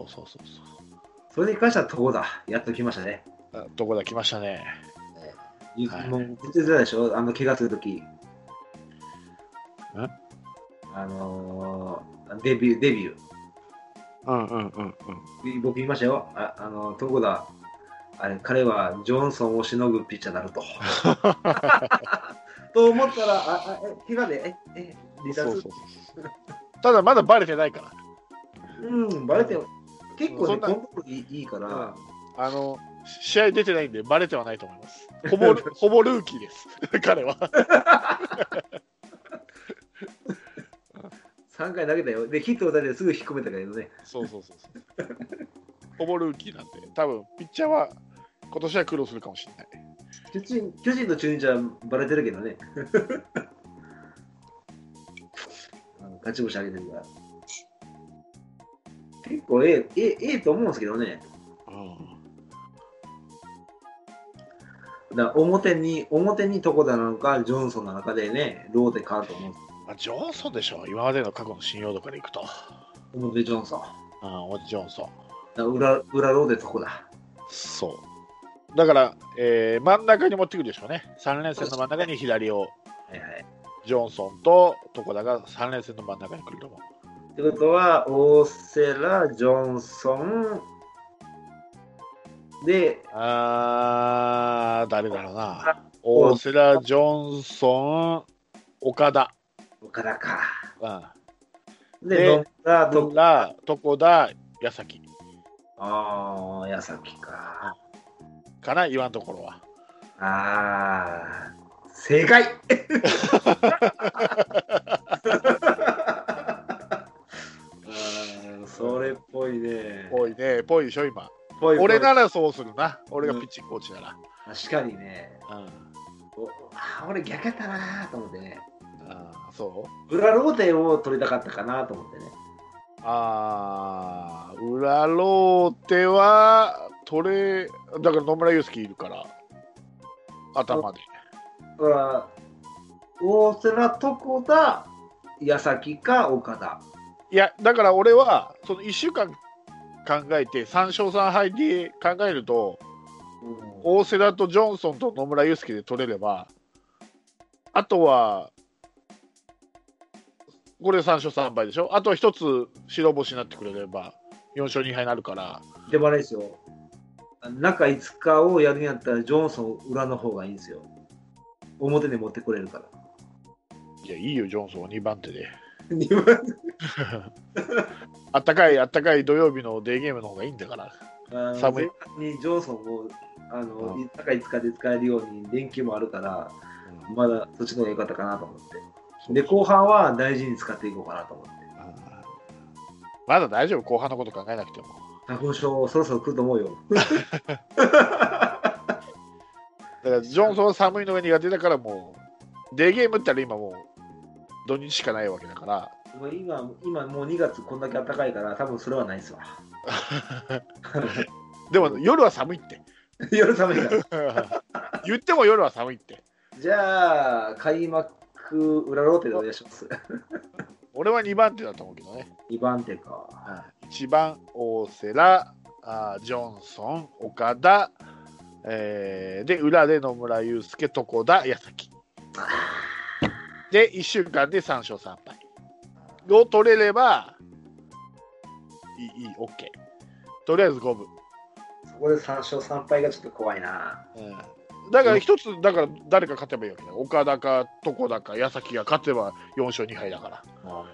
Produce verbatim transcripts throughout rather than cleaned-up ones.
そうそうそうそう。それに関しては床田やっと来ましたね。床田来ましたね。ねはい、もう出てたでしょ。あの怪我するとき。あのー、デビューデビュー。うんうんうんうん。僕言いましたよ。あ、あの床田あれ彼はジョンソンをしのぐピッチャーになると。と思ったらああ怪我でええ離脱。そうそうそうただまだバレてないから。うんバレて。結構ね、コントロールいいから、あの試合出てないんでバレてはないと思います。ほぼほぼルーキーです。彼は。さんかい投げたよ。でヒット打たれてすぐ引っ込めたけどね。そうそうそうそう。ほぼルーキーなんで、多分ピッチャーは今年は苦労するかもしれない。巨人巨人の中日はバレてるけどね。勝ち星上げてるから。結構ええ、ええと思うんですけどね。うん、だ表に表に床田なのかジョンソンなのかでね、ローテ変わると思うんです。まあ、ジョンソンでしょ。今までの過去の信用度からいくと。表ジョンソン。あ、表ジョンソン。だ裏裏ローテ床田。そう。だから、えー、真ん中に持ってくるでしょうね。三連戦の真ん中に左を。はいはい、ジョンソンと床田が三連戦の真ん中に来ると思う。ってことは、オーセラ、ジョンソンで、あー、誰だろうな、オーセラ、ジョンソン、岡田。岡田か。うん、で、野村、床田、矢崎。あー、矢崎か。かな、今のところは。あー、正解それっぽいね。ぽいね。ぽいでしょ、今。ぽいぽい俺ならそうするな。俺がピッチングコーチなら。うん、確かにね。うん、あ俺逆やったなーと思ってね。あそう裏ローテを取りたかったかなと思ってね。ああ、裏ローテは取れ、だから野村祐介いるから、頭で。あ大瀬良、床田、矢崎か岡田。いやだから俺はそのいっしゅうかん考えてさんしょうさんはいで考えると、うん、大瀬良とジョンソンと野村祐介で取れればあとはこれさんしょうさんばいでしょあとはひとつ白星になってくれればよんしょうにはいになるからでもあれですよ中いつかをやるんやったらジョンソン裏の方がいいんですよ表で持ってこれるからいやいいよジョンソンはにばんてであったかいあったかい土曜日のデーゲームの方がいいんだからあ寒いにジョンソンをあの中いつかで使えるように連休もあるから、うん、まだそっちの方が良かったかなと思ってで後半は大事に使っていこうかなと思ってまだ大丈夫後半のこと考えなくても花粉症そろそろ来ると思うよだからジョンソンは寒いのが苦手だからもうデーゲームってあれ今もう土日しかないわけだから今、今もうにがつこんだけ暖かいから多分それはないですわでも夜は寒いって夜寒いから言っても夜は寒いってじゃあ開幕裏ローテでお願いします俺はにばんてだと思うけどねにばんてかいちばん大瀬良ジョンソン岡田、えー、で裏で野村祐介床田矢崎でいっしゅうかんでさんしょうさんぱいを取れればいい、いい、OK。とりあえず五分。そこでさんしょうさんぱいがちょっと怖いな。うん、だから一つ、だから誰か勝てばいいわけだ。岡田か、床田か、矢崎が勝てばよんしょうにはいだから。うんうん、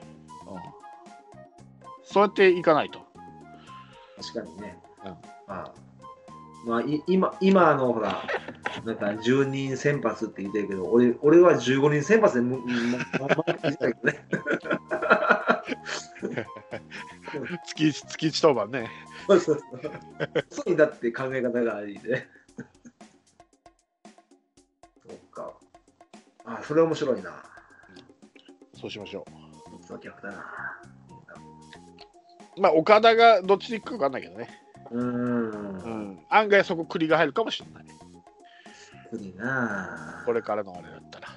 そうやっていかないと。確かにね。うん、ああまあ、い今、今のほら。なんかじゅうにん先発って言ってるけど 俺, 俺はじゅうごにん先発でも月いち当番ねそうそうそうだって考え方がありでそっかあそれ面白いなそうしましょうそう逆だなまあ岡田がどっちに行くか分かんないけどねうん、うん、案外そこ栗が入るかもしれないいいなこれからのあれだったら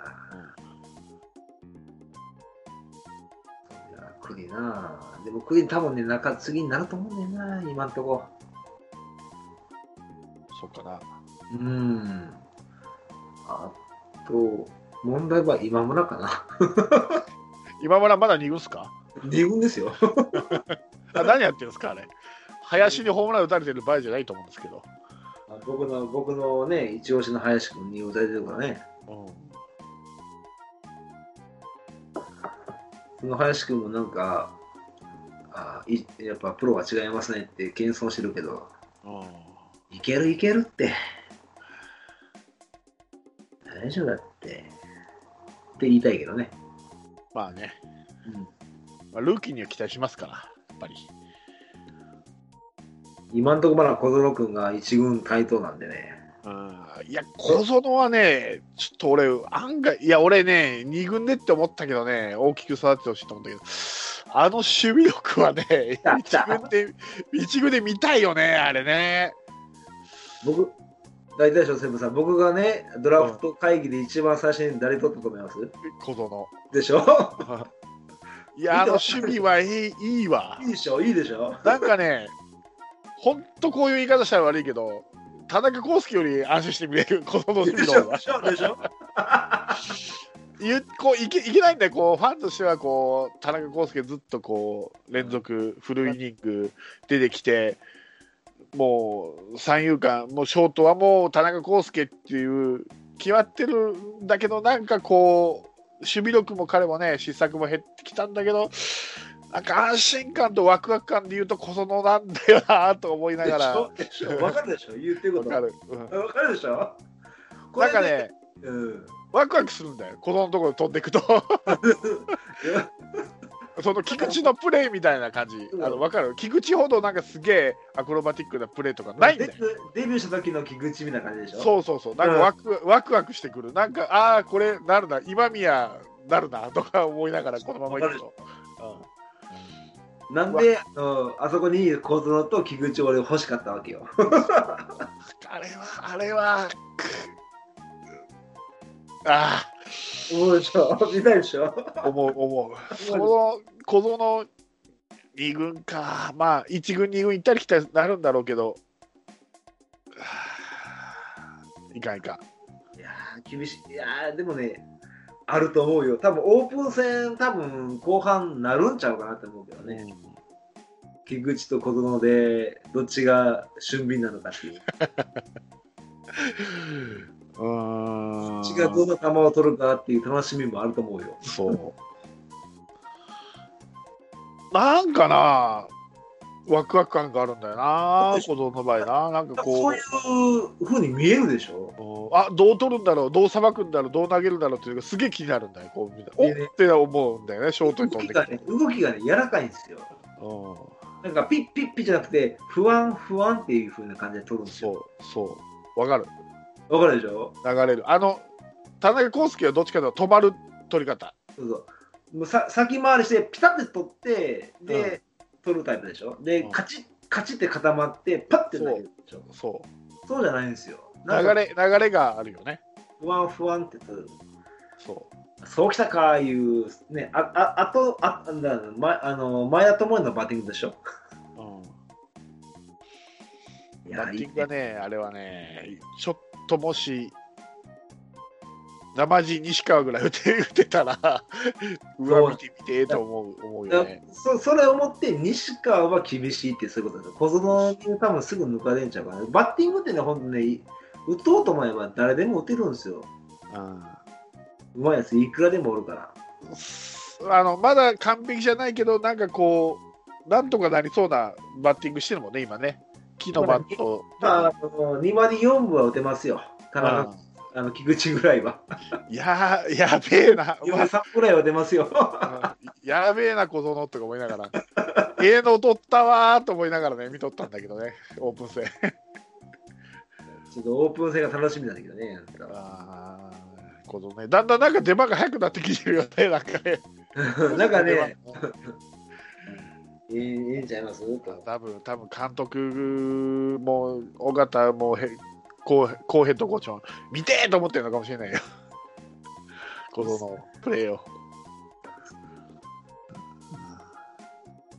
あ、うん、クリな。でもクリ多分ね、中継ぎになると思うんだよな、今んとこ。そうかな。うん。あと、問題は今村かな。今村まだに軍っすか？に軍ですよ。あ、何やってるんですかあれ。林にホームラン打たれてる場合じゃないと思うんですけど。僕の僕のね、一押しの林君に打たれてるからね。うん。その林君もなんか、あいやっぱプロは違いますねって謙遜してるけど、うん、いけるいけるって大丈夫だってって言いたいけどね。まあね、うんまあ、ルーキーには期待しますからやっぱり。今のところまだ小園君が一軍対等なんでね。いや小園はね、ちょっと俺、案外、いや、俺ね、に軍でって思ったけどね、大きく育ててほしいと思ったけど、あの守備力はね、いち軍で、いち軍で見たいよね、あれね。僕、大体、専務さん、僕がね、ドラフト会議で一番最初に誰取ったと思います？小園。でしょ？いや、あの守備はいい、いいわ。いいでしょ、いいでしょ。なんかね、ほんとこういう言い方したら悪いけど、田中康介より安心して見れる子供の人は。こういけいけないんだよ。こうファンとしてはこう田中康介ずっとこう連続フルイニング出てきて、もう三遊間もうショートはもう田中康介っていう決まってるんだけど、なんかこう守備力も彼もね失策も減ってきたんだけど。なんか安心感とワクワク感で言うと小園なんだよなと思いながら。わかるでしょ言ってること。わかる、うん、分かるでしょ。なんかね、うん、ワクワクするんだよ子供のところ飛んでいくとその菊池のプレーみたいな感じ、うん、あの分かる。菊池ほどなんかすげえアクロバティックなプレーとかないんだよ。デビューした時の菊池みたいな感じでしょ。そうそうそう、なんかワク、うん、ワクワクしてくる。なんかああこれなるな、今宮なるなとか思いながらこのままいくと。なんで、うん、あそこに小園と菊池俺欲しかったわけよ。あれはあれはああ思うでしょ、見たいでしょ。思う思う。その小園に軍か、まあいち軍に軍行ったり来たりなるんだろうけど、いかんいかん。いや厳しい。いやでもねあると思うよ。多分オープン戦多分後半なるんちゃうかなって思うけどね。菊池と小園でどっちが俊敏なのかっていう。うーん。どっちがどの球を取るかっていう楽しみもあると思うよ。そう。なんかな。ワクワク感があるんだよな、子供の場合な、なんかこうそういう風に見えるでしょ。あ、どう取るんだろう、どうさばくんだろう、どう投げるんだろうっていうのがすげえ気になるんだよ。こう見たおって思うんだよね。ショートに飛んできて動きがね、動きがね柔らかいんですよ。なんかピッピッピッじゃなくて不安不安っていう風な感じで取るんですよ。そうそう、わかるわかるでしょ。流れるあの田中康介はどっちかというと止まる取り方。そうそう。もうさ先回りしてピタッて取ってで。うん取るタイプでしょ。で、うん、カチッカチッて固まってパッて投げるでしょ。そうそうじゃないんですよ。流れ流れがあるよね。不安不安って取る。そうそうきたかいうね。あああとあだまあの前田智也のバッティングでしょ。うん、バッティングがねあれはねちょっともし生地西川ぐらい打て、打てたらうわ見てみてと思う、思うよね。そ、それを思って西川は厳しいってそういうことだ。小園に多分すぐ抜かれんちゃうから、ね、バッティングってね本当ね打とうと思えば誰でも打てるんですよ。あうまいやついくらでもおるから。あのまだ完璧じゃないけどなんかこうなんとかなりそうなバッティングしてるもんね今ね。木のバット、まあ、にわりよんぶは打てますよ田中あの菊池ぐらいは。いやーやべえな。今さんぐらいは出ますよ。やべえな小園とか思いながら、芸能取ったわーと思いながらね見とったんだけどねオープン戦。ちょっとオープン戦が楽しみなんだけどね。ああ小園ねだんだんなんか出番が早くなってきてるよねなんかね。なんかね。いいんちゃいます？多分多分監督も尾形もへ。こうこうヘッドコーチも見てーと思ってるのかもしれないよ子供のプレーを。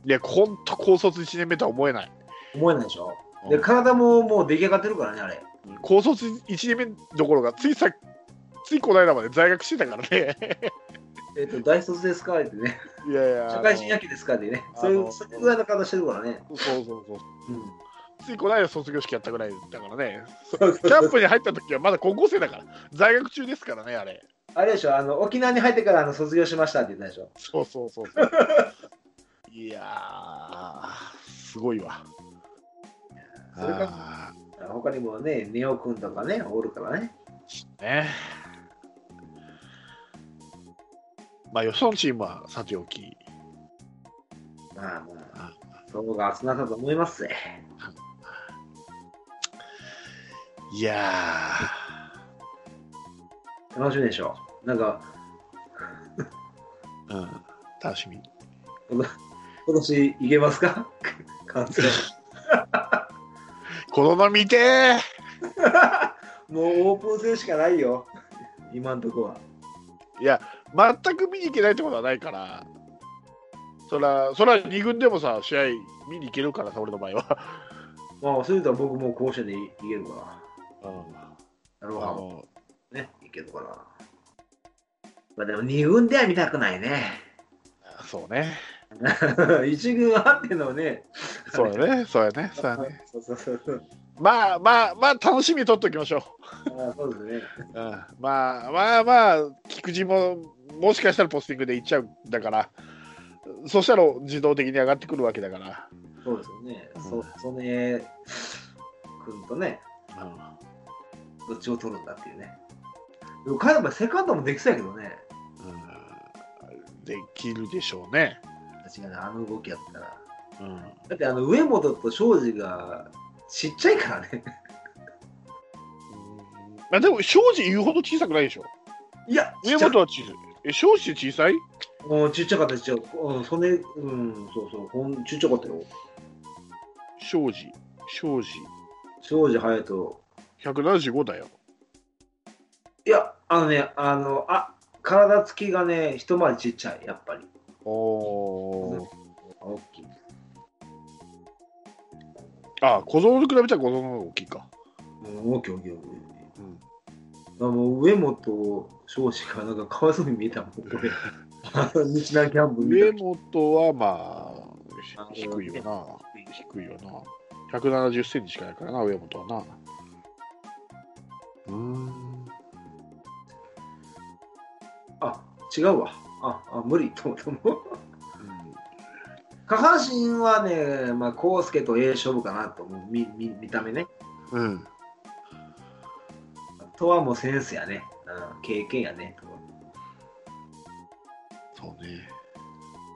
いや本当高卒いちねんめとは思えない思えないでしょ、うん、で体ももう出来上がってるからねあれ、うん、高卒いちねんめどころかついさついこの間まで在学してたからねえっと大卒ですかってねいやいや社会人野球ですかってねそういうそれぐらいの体してるからねそうそうそう、うん、ついこの間卒業式やったぐらいだからねキャンプに入った時はまだ高校生だから在学中ですからねあれあれでしょあの沖縄に入ってからあの卒業しましたって言ったでしょそうそうそうそういやーすごいわそれか他にもねネオくんとかねおるからねねまあよそのチームはさておきまあまあそうが集まったと思いますねいやー楽しみでしょなんかうん楽しみ今年いけますか完成このまま見てもうオープン戦しかないよ今んとこはいや全く見に行けないってことはないからそらそらに軍でもさ試合見に行けるからさ俺の場合はまあそういうと僕も甲子園で行けるからうんなるほどね行けるからまあでもに軍では見たくないねそうね一軍あってのねそうやねそうやねそうやねそうそうそうそうまあまあまあ楽しみ取っておきましょうあそうですね、うん、まあまあまあ菊池ももしかしたらポスティングでいっちゃうんだからそしたら自動的に上がってくるわけだからそうですよね、うん、そ曽根君とね、うん、どっちを取るんだっていうねでも彼はセカンドもできそうやけどね、うん、できるでしょうね違うあの動きやったら、うん、だってあの上本と庄司がちっちゃいからねまあでも庄司言うほど小さくないでしょいや上本は小さいえ庄司小さいうんちっちゃかったちっちゃいうんそれうんそうそうほんちっちゃかったよ庄司庄司庄司隼人ひゃくななじゅうごだよいやあのねあのあ体つきがね一回りちっちゃいやっぱりお大きいああ小園と比べたら小園の方が大きいか、うん、大きい大きい大きい、うん、もう上本彰子がなんかかわいそうに見えたもんこれ日南キャンプ上本はまあ低いよな低いよなひゃくななじゅっセンチしかないからな上本はなうーんあ違うわああ無理と思ったもん、うん、下半身はね、まあ、康介とええ勝負かなと思う 見, 見, 見た目ねうんあとはもうセンスやね、うん、経験やねそうね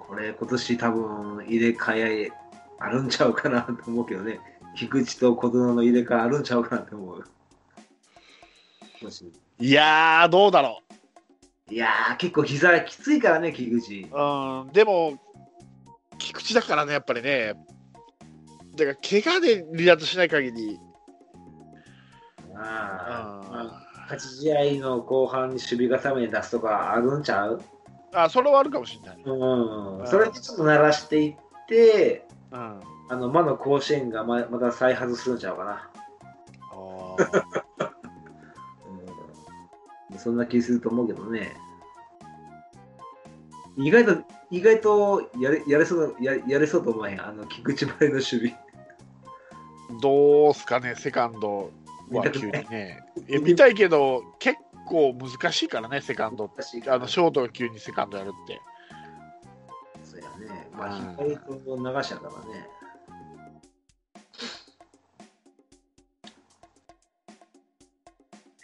これ今年多分入れ替えあるんちゃうかなと思うけどね菊池と小園の入れ替えあるんちゃうかなと思ういやーどうだろういやー結構膝きついからね菊池うんでも菊池だからねやっぱりねだから怪我で離脱しない限りああ、まあ、勝ち試合の後半に守備固めに出すとかあるんちゃうあそれはあるかもしれないうんそれでちょっと鳴らしていってうんあの魔の甲子園が ま, また再発するんちゃうかなあそんな気すると思うけどね意外と意外とや れ, や, れそうや, やれそうと思えへんあの菊池バレーの守備どうすかねセカンドは急にね見 た, 見たいけど結構難しいからねセカンドってあのショートが急にセカンドやるってそうやねまあ左と流しちゃうからね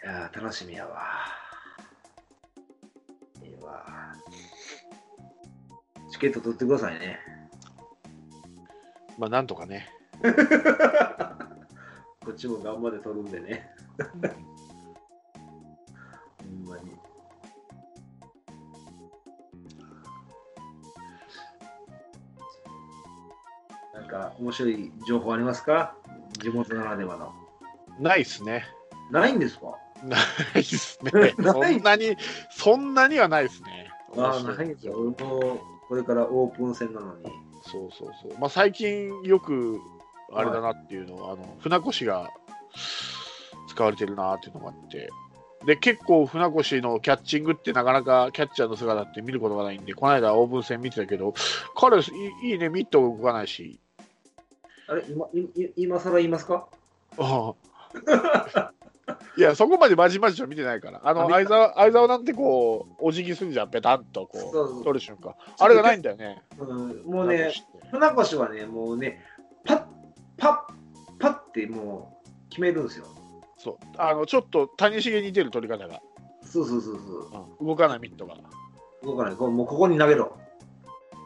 いや楽しみやわいいわチケット取ってくださいねまあなんとかねこっちも頑張って取るんでねほんまになんか面白い情報ありますか地元ならではのないっすねないんですかないですねそんなにそんなにはないですねああないですよ俺もこれからオープン戦なのにそうそうそう、まあ、最近よくあれだなっていうのは、はい、あの船越が使われてるなっていうのがあって、で結構船越のキャッチングってなかなかキャッチャーの姿って見ることがないんで、この間オープン戦見てたけど、彼いいね、ミット動かないし、あれ 今, 今更言いますかああいやそこまでまじまじと見てないから、あの相沢相沢なんてこうお辞儀するじゃん、ペタンとこうそうそう取る瞬間、あれがないんだよね。うん、もうね、船越はねもうねパッパッパッってもう決めるんですよ。そう、あのちょっと谷繁に似てる取り方が。そうそうそうそう。うん、動かないミットが。動かない。こもうここに投げろ。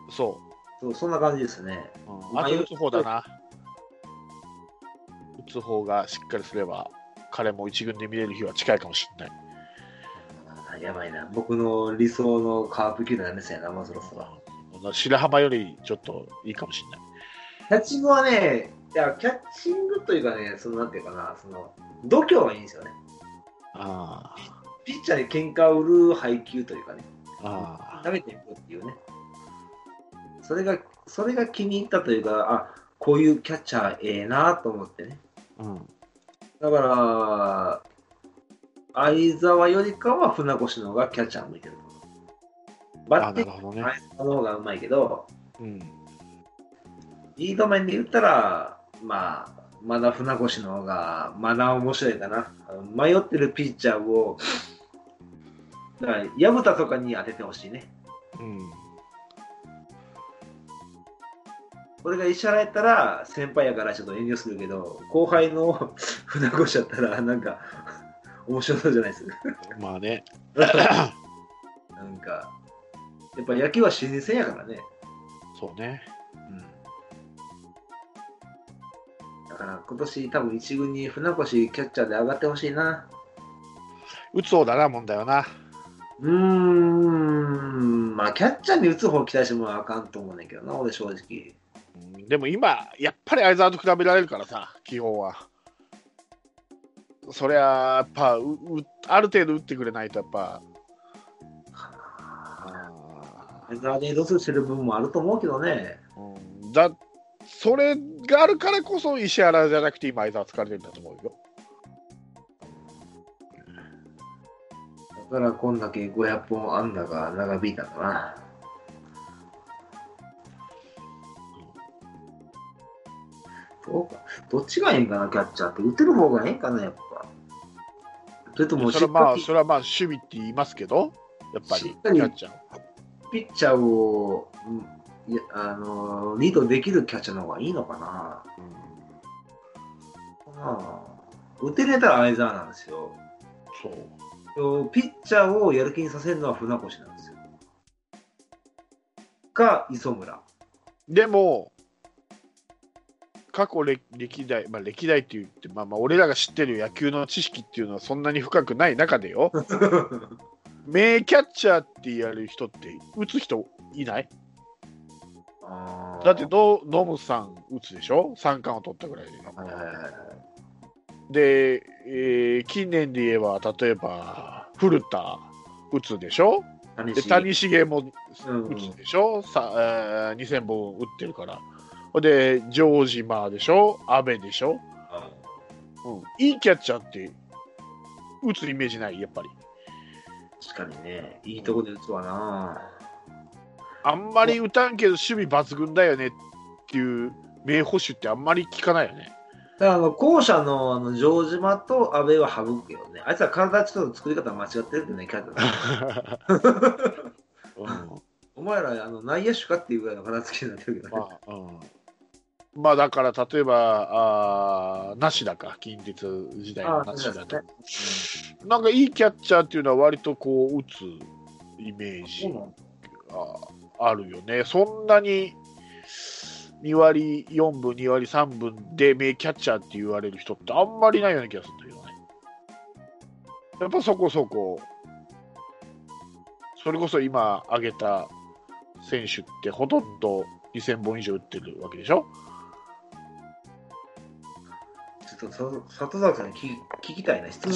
そう。そうそんな感じですね。うん、あと打つ方だな。打つ方がしっかりすれば。彼も一軍で見れる日は近いかもしれない。やばいな、僕の理想のカープ球団ですよな、もうそろそろ白浜よりちょっといいかもしれない。キャッチングはね、いやキャッチングというかね、そのなんていうかな、その度胸はいいんですよね。あピッチャーに喧嘩を売る配球というかね、あ食べていくっていうね、それがそれが気に入ったというか、あこういうキャッチャーええなと思ってね、うんだから相澤よりかは船越の方がキャッチャー向いてると思う。バッティングは相澤の方がうまいけど、うん、リード面で言ったら、まあ、まだ船越の方がまだ面白いかな。迷ってるピッチャーをだから薮田とかに当ててほしいね、うん、これが石原やったら先輩やからちょっと遠慮するけど、後輩の船越だったらなんか面白そうじゃないですか。まあねなんかやっぱ野球は新鮮やからね。そうね、うん、だから今年多分一軍に船越キャッチャーで上がってほしいな。打つ方だなもんだよな。うーん、まあキャッチャーに打つ方を期待してもあかんと思うんだけどな、俺正直。でも今やっぱり相澤と比べられるからさ、基本はそりゃやっぱううある程度打ってくれないとやっぱ相澤でロスしてる部分もあると思うけどね、うん、だそれがあるからこそ石原じゃなくて今相澤疲れてるんだと思うよ。だからこんだけごひゃっぽん安打が長引いたかな。そうか、どっちがいいんかな、キャッチャーって打てる方がいいんかな、やっぱ。それともそれはまあ、それはまあ守備って言いますけど、やっぱりキャッチャー。ピッチャーを、いやあのリードできるキャッチャーの方がいいのかな。うん、あ打てれたら相澤なんですよ。そう。ピッチャーをやる気にさせるのは船越なんですよ。か磯村。でも。過去 歴, 歴代、まあ、歴代って言って、まあ、まあ俺らが知ってる野球の知識っていうのはそんなに深くない中でよ名キャッチャーってやる人って打つ人いない？あだってノムさん打つでしょ、三冠を取ったぐらいで、えー、近年で言えば例えば古田打つでしょ、で谷繁も打つでしょ、うん、さえー、にせんぼん打ってるからで、ジョージマーでしょ、阿部でしょ、うん、いいキャッチャーって打つイメージない、やっぱり。確かにね、いいとこで打つわな、うん、あんまり打たんけど守備抜群だよねっていう名捕手ってあんまり聞かないよね。だからあの後者の、あのジョージマーと阿部は省くけどね、あいつは体ちょっと作り方間違ってるってね、キャッチャーお前らあの内野手かっていうぐらいの体つきになってるけどね、まあうんまあだから例えばあなしだか近鉄時代のなしだと、ねうん、なんかいいキャッチャーっていうのは割とこう打つイメージがあるよね。そんなににわりよんぶんにわりさんぶんで名キャッチャーって言われる人ってあんまりないような気がするんだけどね。やっぱそこそこそれこそ今挙げた選手ってほとんどにせんぼん以上打ってるわけでしょ。ちょっと里崎さんに聞きたいな質問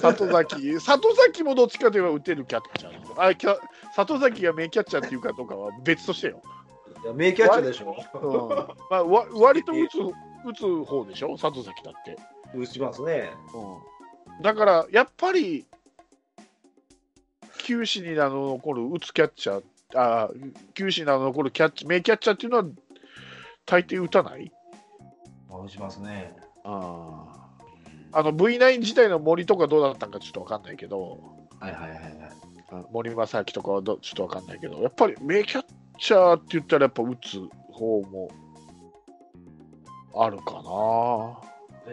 里崎里崎もどっちかといえば打てるキャッチャー、あキャ里崎が名キャッチャーっていうかどうかは別としてよいや名キャッチャーでしょ。うん、まあわ割と打つ打つ方でしょ。里崎だって打ちますね。うん、だからやっぱり球史に名の残る打つキャッチャー、あ球史に名の残るキャッチ名キャッチャーっていうのは大抵打たない。打ちますね。ああ。あの ブイナイン 自体の森とかどうだったんかちょっと分かんないけど、はいはいはいはい、森正明とかはどちょっと分かんないけど、やっぱり名キャッチャーって言ったらやっぱ打つ方もあるか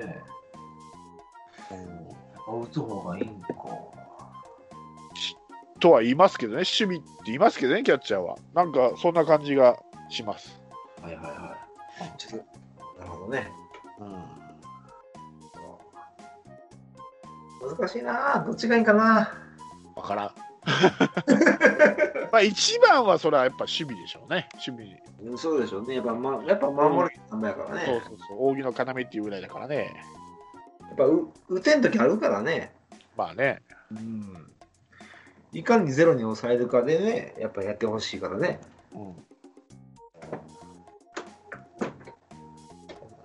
な。ねえ、うん、打つ方がいいんかとは言いますけどね、守備って言いますけどね、キャッチャーはなんかそんな感じがします。はいはいはい、ちょっとなるほどね、うん、難しいな、どっちがいいかな、わからん。まあ一番はそれはやっぱ守備でしょうね、守備。そうでしょうね、やっぱ、ま、やっぱ守るんだからね。そうそうそう、扇の要っていうぐらいだからね。やっぱう打てん時あるからね。まあね。うん。いかにゼロに抑えるかでね、やっぱやってほしいからね。うん。そうなんで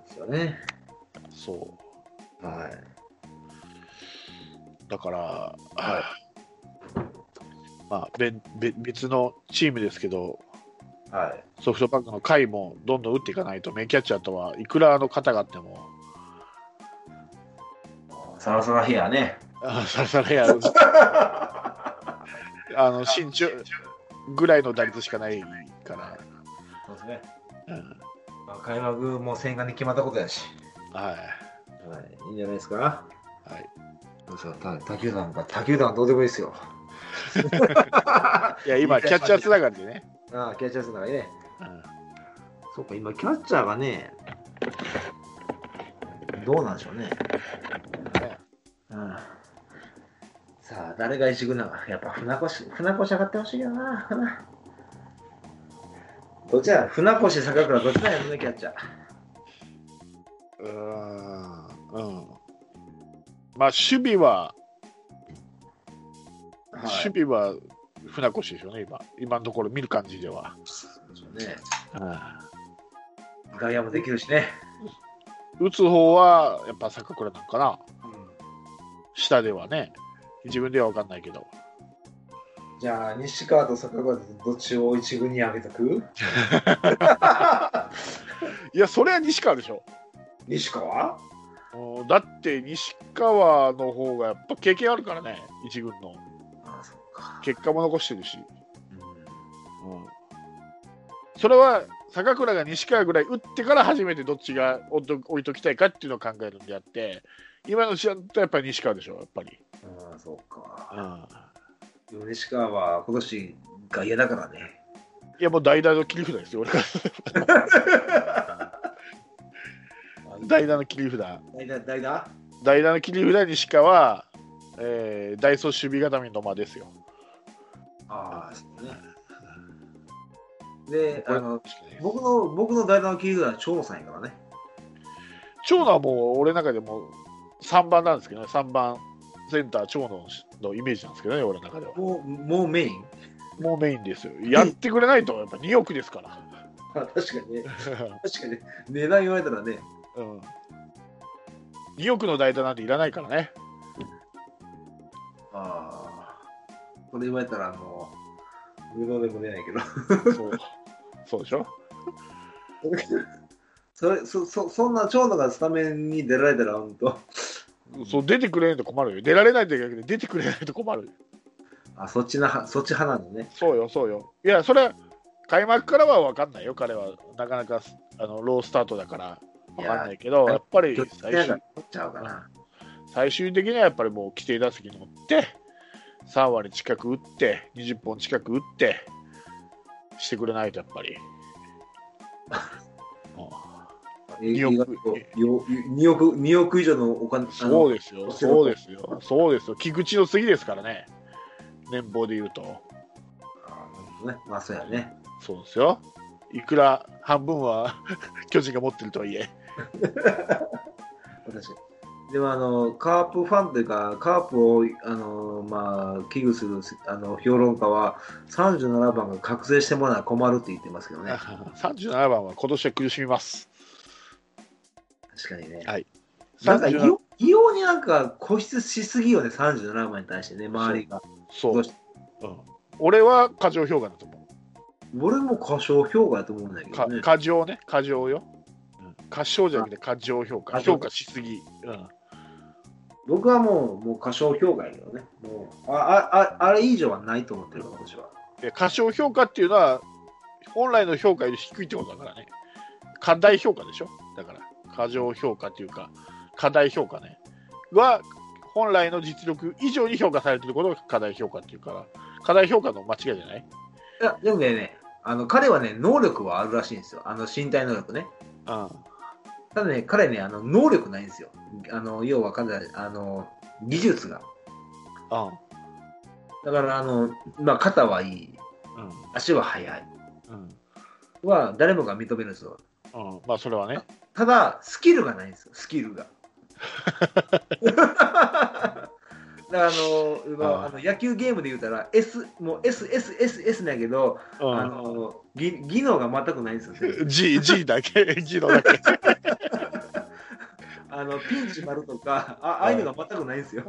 すよね。そう。はい。だから、はい、まあ、べべ別のチームですけど、はい、ソフトバンクの甲斐もどんどん打っていかないと、名キャッチャーとはいくらの肩があってもサラサラヘアね、あサラサラヘアあの身長ぐらいの打率しかないから。そうですね、うん、まあ、開幕も洗顔で決まったことやし、はい、はい、いいんじゃないですか。はい、他球団か、他球団はどうでもいいですよ。いや今キャッチャーつながりでね。ああ、キャッチャーつながりね。うん、そっか、今キャッチャーがね、どうなんでしょうね。うんうん、さあ誰が一軍なのか、やっぱ船越、船越上がってほしいよな。どっちだ、船越坂倉どっちだよね、キャッチャー。うーん、うん。まあ守備は、はい、守備は船越でしょうね、今今のところ見る感じでは。そうね、外野もできるしね。打つ方はやっぱ坂倉なのかな、うん、下ではね、自分では分かんないけど。じゃあ西川と坂倉どっちを一軍に上げとく？いや、それは西川でしょ。西川？だって西川の方がやっぱ経験あるからね、一軍の。ああ、そっか、結果も残してるし、うんうん、それは坂倉が西川ぐらい打ってから初めてどっちが置いときたいかっていうのを考えるんであって、今の試合だとやっぱり西川でしょ、やっぱり。ああ、そっか、うん、でも西川は今年外野だからね。いや、もう代打の切り札ですよ、俺から。代打の切り札、代打、代打、代打の切り札にしかは、えー、ダイソー守備固めの間ですよ。ああ、そうね。で、あの僕の僕の代打の切り札は長野さんやからね。長野はもう俺の中でもさんばんなんですけどね、さんばんセンター長野のイメージなんですけどね、俺の中では。もう、もうメイン？もうメインですよ。やってくれないとやっぱにおくですから。確かにね、確かに値段言われたらね。うん、におくの代打なんていらないからね。ああ、これ言われたらもう無能でも出ないけど。そう、そうでしょ。それそそそんな長野がスタメンに出られたら本当。そう出てくれないと困るよ。出られないというわけで出てくれないと困るよ。あ、そっちな、そっち派なのね。そうよ、そうよ。いや、それ開幕からは分かんないよ。彼はなかなかあのロースタートだから。分かんないけど、やっぱり最終、最終的にはやっぱりもう規定打席に乗ってさんわり近く打ってにじゅっぽん近く打ってしてくれないとやっぱりにおく以上のお金。そうですよ、そうですよ、そうですよ。菊池の次ですからね、年俸でいうと。ああ、ね、まあそうやね。そうですよ。いくら半分は巨人が持ってるとはいえ。確かに。でもあのカープファンというかカープをあの、まあ、危惧するあの評論家はさんじゅうななばんが覚醒してもらうのは困るって言ってますけどね。さんじゅうななばんは今年は苦しみます。確かにね、はい、なんか異様になんか固執しすぎよね、さんじゅうななばんに対してね、周りが。そう、そう、うん、俺は過剰評価だと思う。俺も過剰評価だと思うんだけどね。過剰ね、過剰よ、うん、過小じゃなくて過剰評価、評価しすぎ、うん、僕はもう、もう過小評価やけどね、もうあああれ以上はないと思ってるから私は。過小評価っていうのは本来の評価より低いってことだからね。過大評価でしょ、だから過剰評価っていうか過大評価ねは本来の実力以上に評価されていることが過大評価っていうから、過大評価の間違いじゃない？いやでもね、あの彼はね能力はあるらしいんですよ、あの身体能力ね。ああ、ただね彼ねあの能力ないんですよ、あの要は彼あの技術が。ああ、だからあの、まあ、肩はいい、うん、足は速い、うん、は誰もが認めるんですよ。うん、まあそれはね。ただスキルがないんですよ、スキルが。だからあの、まあ、あの野球ゲームで言うたら S もう エスエスエスエス だけど、ああの 技, 技能が全くないんですよ。 G, G だけ技能だけ。あのピンチ丸とか あ, ああいうのが全くないんですよ。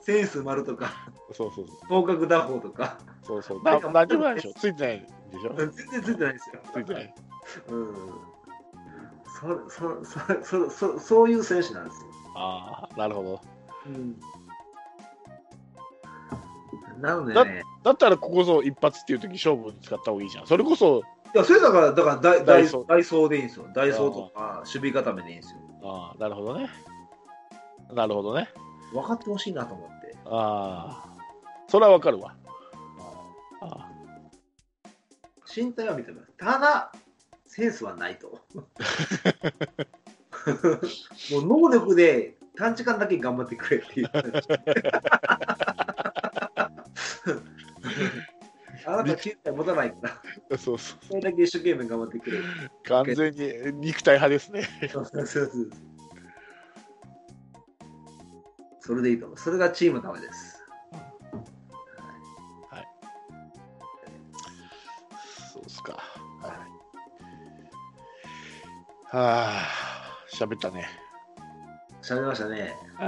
センス丸とかそうそうそう広角打法とかそうそう何か全くないでしょ。ついてないでしょ。全然ついてないですよ。ついてない。うん、そそそそそそういう選手なんですよ。ああ、なるほど。うん、なので、ね、だ, だったらここぞ一発っていう時勝負に使った方がいいじゃん。それこそいやそれだからだからダイダイソーでいいんですよ。ダイソーとか守備固めでいいんですよ。ああ、なるほどね。なるほどね。分かってほしいなと思って。ああ、それは分かるわ。ああ、身体は見てます。ただ。センスはないと。もう能力で短時間だけ頑張ってくれっていう。あなた身体持たないから。そうそう。それだけ一生懸命頑張ってくれ。完全に肉体派ですね。そうそうそうそう。それでいいと思う。それがチームのためです。はい。はい、そうっすか。はい。はあ、喋ったね。喋りましたね。あ、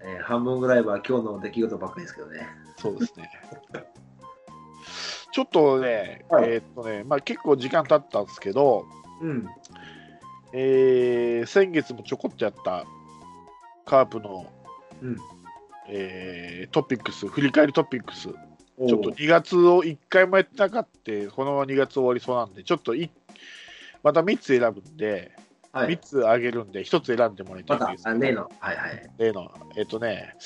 えー、半分ぐらいは今日の出来事ばっかりですけどね。そうですね。ちょっとね、はい、えーっとね、まあ結構時間経ったんですけど、うん。えー、先月もちょこっとやったカープの、うん、えー、トピックス振り返りトピックス。ちょっとにがつをいっかいもやってなかった、このままにがつ終わりそうなんで、ちょっとい。またみっつ選ぶんで、はい、みっつあげるんでひとつ選んでもらいたいんですけど、また例の、はいはい、例のえっとね、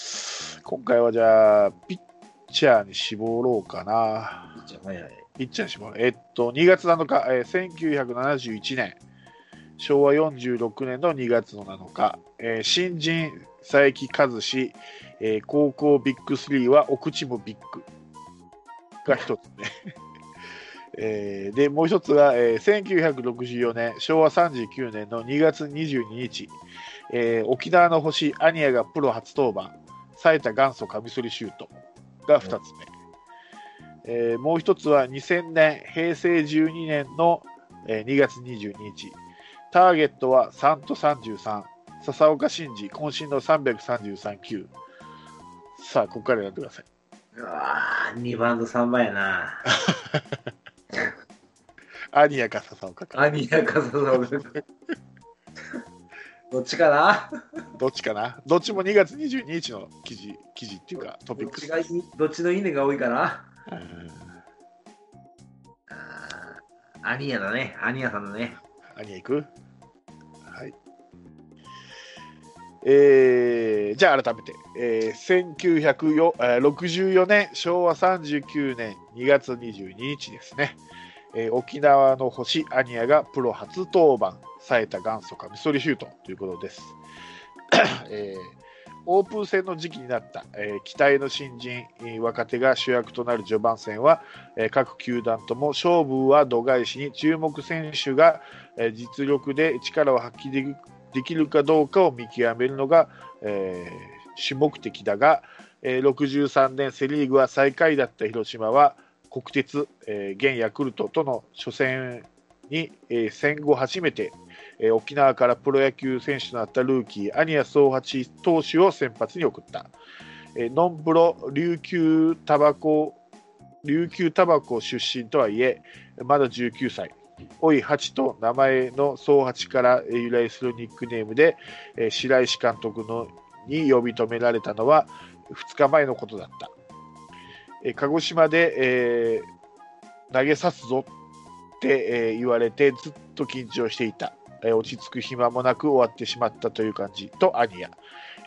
今回はじゃあピッチャーに絞ろうかな。ピッチャー、はいはい、ピッチャーに絞ろう。えっとにがつなのか、えー、せんきゅうひゃくななじゅういちねん、昭和よんじゅうろくねんのにがつのなのか、えー、新人佐伯和志、えー、高校ビッグスリーは奥地もビッグがひとつね。えー、でもう一つは、えー、せんきゅうひゃくろくじゅうよねん昭和さんじゅうきゅうねんのにがつにじゅうににち、えー、沖縄の星アニアがプロ初登板、最多元祖カミソリシュートがふたつめ、うん、えー、もう一つはにせんねん平成じゅうにねんの、えー、にがつにじゅうににち、ターゲットはさんとさんじゅうさん、笹岡慎司渾身のさんびゃくさんじゅうさんきゅう。さあここからやってください。うわー、にばんとさんばんやな。アニヤか笹岡か。アニヤか笹岡か。どっちかな。どっちかな。どっちもにがつにじゅうににちの記事記事っていうかトピックス。どっちがどっちのいいねが多いかな。あ、アニヤだね。アニヤさんだね。アニヤ行く。はい。えー、じゃあ改めて、えー、せんきゅうひゃくろくじゅうよねん昭和さんじゅうきゅうねんにがつにじゅうににちですね。えー、沖縄の星アニアがプロ初登板、冴えた元祖カミソリシュートということです、えー、オープン戦の時期になった、えー、期待の新人、えー、若手が主役となる序盤戦は、えー、各球団とも勝負は度外視に注目選手が、えー、実力で力を発揮でできるかどうかを見極めるのが、えー、主目的だが、えー、ろくじゅうさんねんセ・リーグは最下位だった広島は国鉄、えー、現ヤクルトとの初戦に、えー、戦後初めて、えー、沖縄からプロ野球選手となったルーキー安仁屋宗八投手を先発に送った。えー、ノンプロ琉球タバコ琉球タバコ出身とはいえまだじゅうきゅうさい、老い八と名前の宗八から由来するニックネームで、えー、白石監督のに呼び止められたのはふつかまえのことだった、えー、鹿児島で、えー、投げさすぞって、えー、言われてずっと緊張していた、えー、落ち着く暇もなく終わってしまったという感じと安仁屋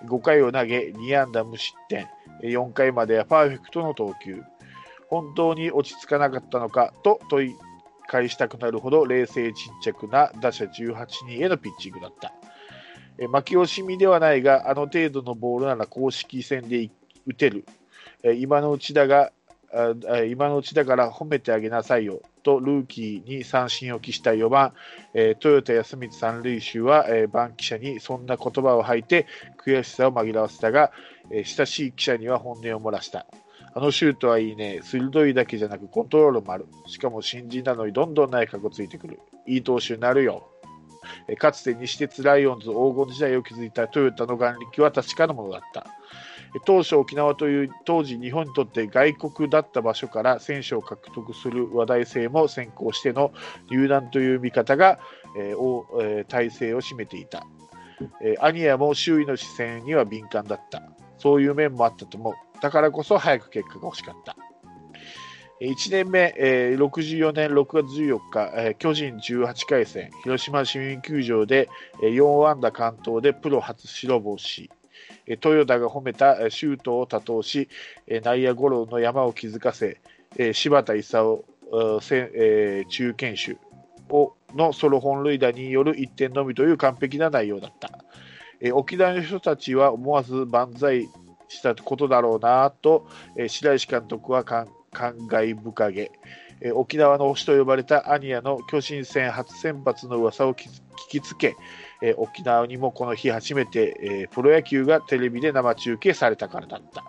ごかいを投げに安打無失点、よんかいまではパーフェクトの投球、本当に落ち着かなかったのかと問い返したくなるほど冷静沈着な打者じゅうはちにんへのピッチングだった。え負け惜しみではないがあの程度のボールなら公式戦で打てる、え今のうちだが今のうちだから褒めてあげなさいよとルーキーに三振を喫したよんばん、えー、豊田康光三塁手は、えー、番記者にそんな言葉を吐いて悔しさを紛らわせたが、えー、親しい記者には本音を漏らした。あのシュートはいいね、鋭いだけじゃなくコントロールもある、しかも新人なのにどんどん内角をついてくる、いい投手になるよ、えー、かつて西鉄ライオンズ黄金時代を築いたトヨタの眼力は確かなものだった。当初沖縄という当時日本にとって外国だった場所から選手を獲得する話題性も先行しての入団という見方が、えーえー、体制を占めていた。安仁屋も周囲の視線には敏感だった、そういう面もあったと思う、だからこそ早く結果が欲しかった。いちねんめ、えー、ろくじゅうよねんろくがつじゅうよっか、えー、巨人じゅうはちかい戦広島市民球場でよんあんだ完投でプロ初白星、豊田が褒めたシュートを多投し内野ゴロの山を築かせ柴田勲中堅手のソロ本塁打によるいってんのみという完璧な内容だった。沖縄の人たちは思わず万歳したことだろうなと白石監督は感慨深げ、沖縄の星と呼ばれた安仁屋の巨人戦初先発の噂を聞きつけ、え沖縄にもこの日初めて、えプロ野球がテレビで生中継されたからだった。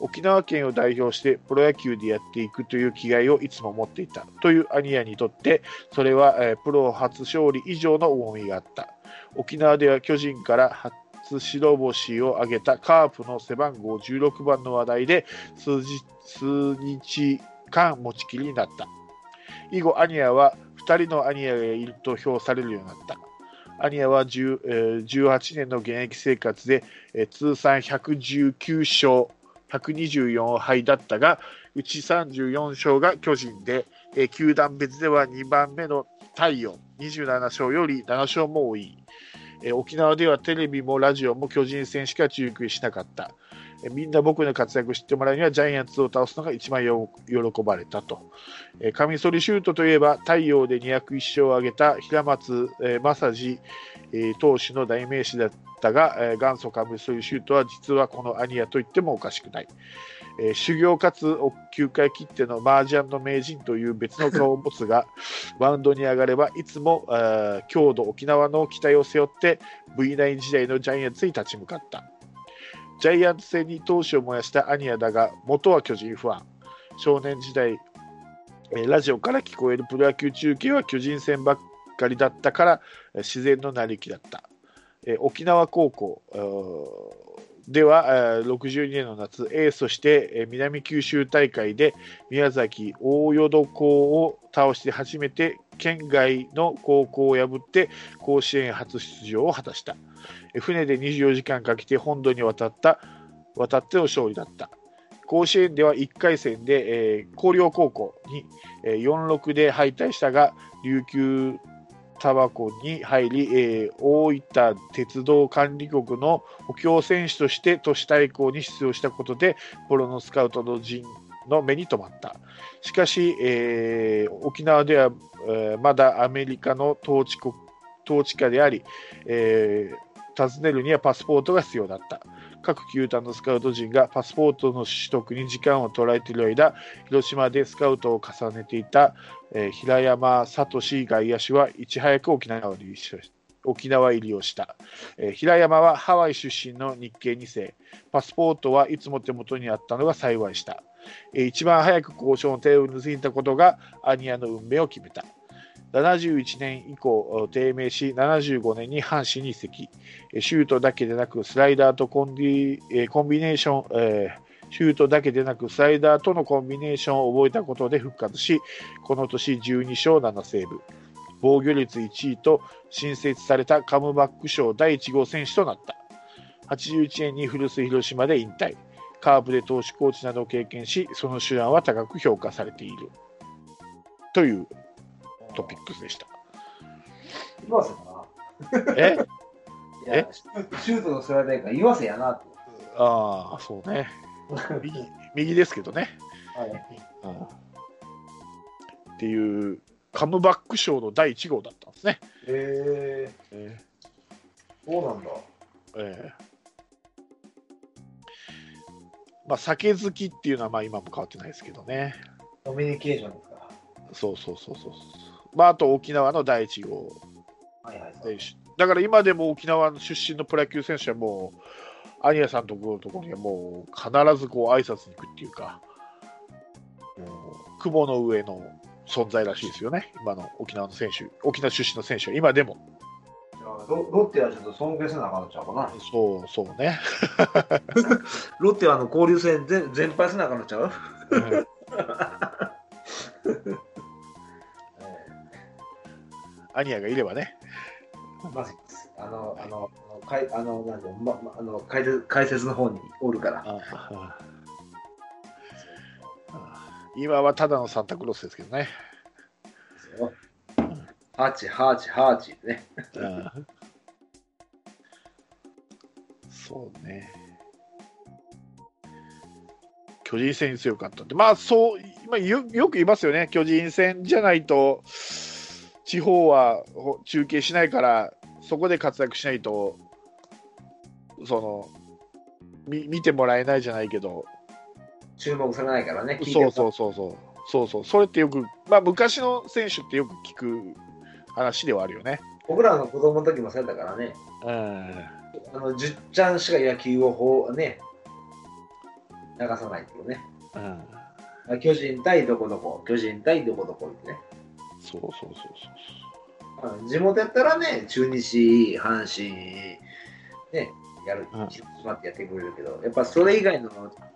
沖縄県を代表してプロ野球でやっていくという気概をいつも持っていたという安仁屋にとってそれは、えプロ初勝利以上の重みがあった。沖縄では巨人から初白星を挙げたカープの背番号じゅうろくばんの話題で数日、数日間持ちきりになった。以後安仁屋はふたりの安仁屋がいると評されるようになった。安仁屋はじゅうはちねんの現役生活で通算ひゃくじゅうきゅうしょうひゃくにじゅうよんはいだったがうちさんじゅうよんしょうが巨人で球団別ではにばんめの太陽にじゅうななしょうよりななしょうも多い。沖縄ではテレビもラジオも巨人戦しか中継しなかった。みんな僕の活躍を知ってもらうにはジャイアンツを倒すのが一番よ喜ばれたと。カミソリシュートといえば太陽でにひゃくいっしょうを挙げた平松正治投手の代名詞だったが元祖カミソリシュートは実はこの安仁屋と言ってもおかしくない。修行かつ球界きっての麻雀の名人という別の顔を持つがマウンドに上がればいつも強度沖縄の期待を背負って ブイナイン 時代のジャイアンツに立ち向かった。ジャイアンツ戦に闘志を燃やした安仁屋だが元は巨人ファン、少年時代ラジオから聞こえるプロ野球中継は巨人戦ばっかりだったから自然の成り行きだった。沖縄高校ではろくじゅうにねんの夏エースとして南九州大会で宮崎大淀高を倒して初めて県外の高校を破って甲子園初出場を果たした。船でにじゅうよじかんかけて本土に渡った渡っての勝利だった。甲子園ではいっかいせんで広陵高校に よんたいろく で敗退したが琉球タバコに入り、えー、大分鉄道管理局の補強選手として都市対抗に出場したことでプロのスカウトの陣の目に留まった。しかし、えー、沖縄では、えー、まだアメリカの統治国、統治下であり、えー、訪ねるにはパスポートが必要だった。各球団のスカウト陣がパスポートの取得に時間を取られている間広島でスカウトを重ねていた、えー、平山聡外野手はいち早く沖縄入りし沖縄入りをした、えー、平山はハワイ出身の日系にせい、パスポートはいつも手元にあったのが幸いした、えー、一番早く交渉の手を盗んだことがアニヤの運命を決めた。ななじゅういちねん以降低迷し、ななじゅうごねんに阪神に移籍、シュートだけでなくスライダーとコンビ、コンビネーション、えー、シュートだけでなくスライダーとのコンビネーションを覚えたことで復活し、この年じゅうにしょうななせーぶ、防御率いちいと新設されたカムバック賞だいいちごう選手となった。はちじゅういちねんに古巣広島で引退、カープで投手コーチなどを経験し、その手腕は高く評価されているというトピックスでした。岩瀬かな。え？え？シュートのスライダーが岩瀬やなって。ああ、そうね。右、右ですけどね。はい。うん、っていうカムバック賞のだいいちごうだったんですね。へえ。えー、そうなんだ。ええー。まあ酒好きっていうのはまあ今も変わってないですけどね。コミュニケーションですか。そうそうそうそう。まあ、あと沖縄のだいいちごう、はいはいはい、だから今でも沖縄の出身のプロ野球選手はもうアニヤさんとこのところにはもう必ずこう挨拶に行くっていうか、うん、雲の上の存在らしいですよね、今の沖縄の選手、沖縄出身の選手は今でも。ロ, ロッテはちょっと尊敬せなあかんのちゃうかな。そうそうね。ロッテはあの交流戦 全, 全敗せなあかんのちゃう、うんアニヤがいればね。まずあのあのかいあのなんてまあの解説解説の方におるから。あああ今はただのサンタクロースですけどね。ハチハチハチね。あそうね。巨人戦に強かったって、まあそう今 よ, よく言いますよね。巨人戦じゃないと。地方は中継しないからそこで活躍しないとそのみ見てもらえないじゃないけど注目されないからね。そうそうそうそうそうそう、それってよく、まあ、昔の選手ってよく聞く話ではあるよね。僕らの子供の時もされたからね、うん、あのじゅっちゃんしか野球をね流さないっていうね、うん、巨人対どこどこ巨人対どこどこってね。そうそうそうそう、地元やったらね中日阪神ねやるしまってやってくれるけど、やっぱそれ以外の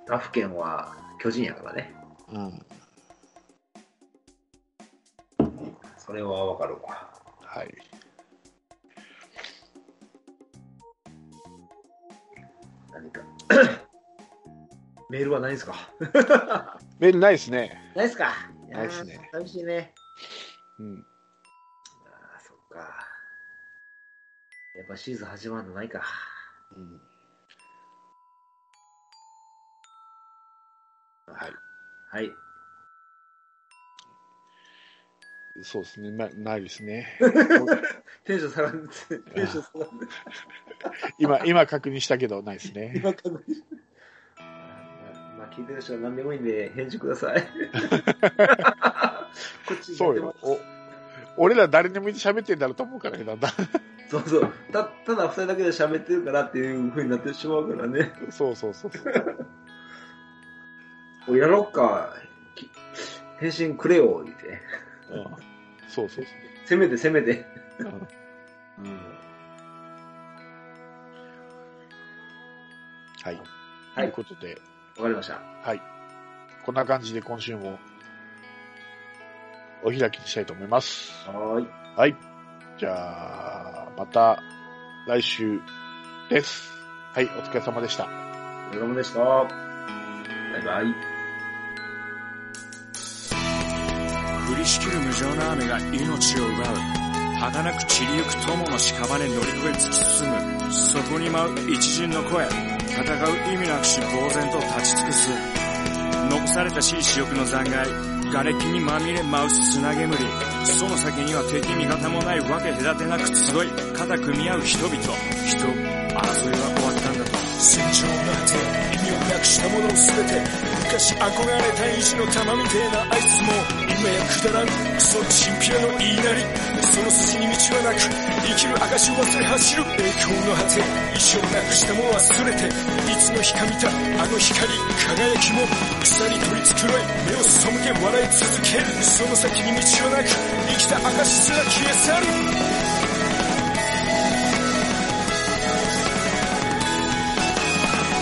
他府県は巨人やからね、うん、それは分かるわ。はい、何かメールはないですか。メールないですね。ないですか。ないですね。寂しいね。うん、ああそっか、やっぱシーズン始まるのないか、うん、はいはい、そうですね、 な, ないですね。テンション下がるテンション下がる今今確認したけどないですね。今確認した、まあ、聞いてる人は何でもいいんで返事ください。こっちそうよ、お俺ら誰にも喋ってんだろうと思うからね、だんだんそうそう、 た, ただふたりだけで喋ってるからっていうふうになってしまうからね。そうそうそうそうやろっか、返信くれよ言うて、ああそうそうそう、せめてせめてああ、うん、はい、はい、ということでわかりました。はい、こんな感じで今週もお開きにしたいと思います。はい。はい。じゃあ、また来週です。はい、お疲れ様でした。お疲れ様でした。バイバイ。降りしきる無情な雨が命を奪う。儚く散りゆく友の屍に乗り越え突き進む。そこに舞う一陣の声。戦う意味なくし呆然と立ち尽くす。残された死に死欲の残骸。瓦礫にまみれ舞う砂煙、その先には敵味方もないわけ隔てなく集い肩組み合う人々。人争いは終わったんだと、戦場の果て意味をなくしたものを全て、昔憧れた意地の玉みてえな挨拶も今やくだらんクソチンピラの言いなり、その筋に道はなく生きる証を忘れ走る栄光の果て、一生なくしたも忘れて、いつの日か見たあの光輝きも草に取り繕い、目を背け笑い続ける。その先に道はなく、生きた証すら消え去る。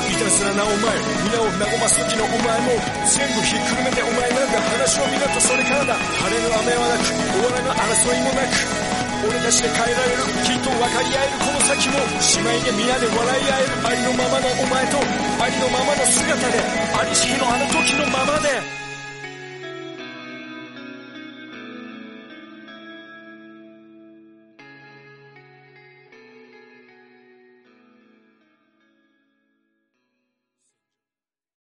いたずらなお前、皆を和ます時のお前も全部ひっくるめてお前なんだ。話を見なとそれからだ。晴れの雨はなく、終わらぬ争いもなく、俺たちで変えられる、きっと分かり合える。この先も姉妹で皆で笑い合える。ありのままのお前とありのままの姿で、ありし日のあの時のままで。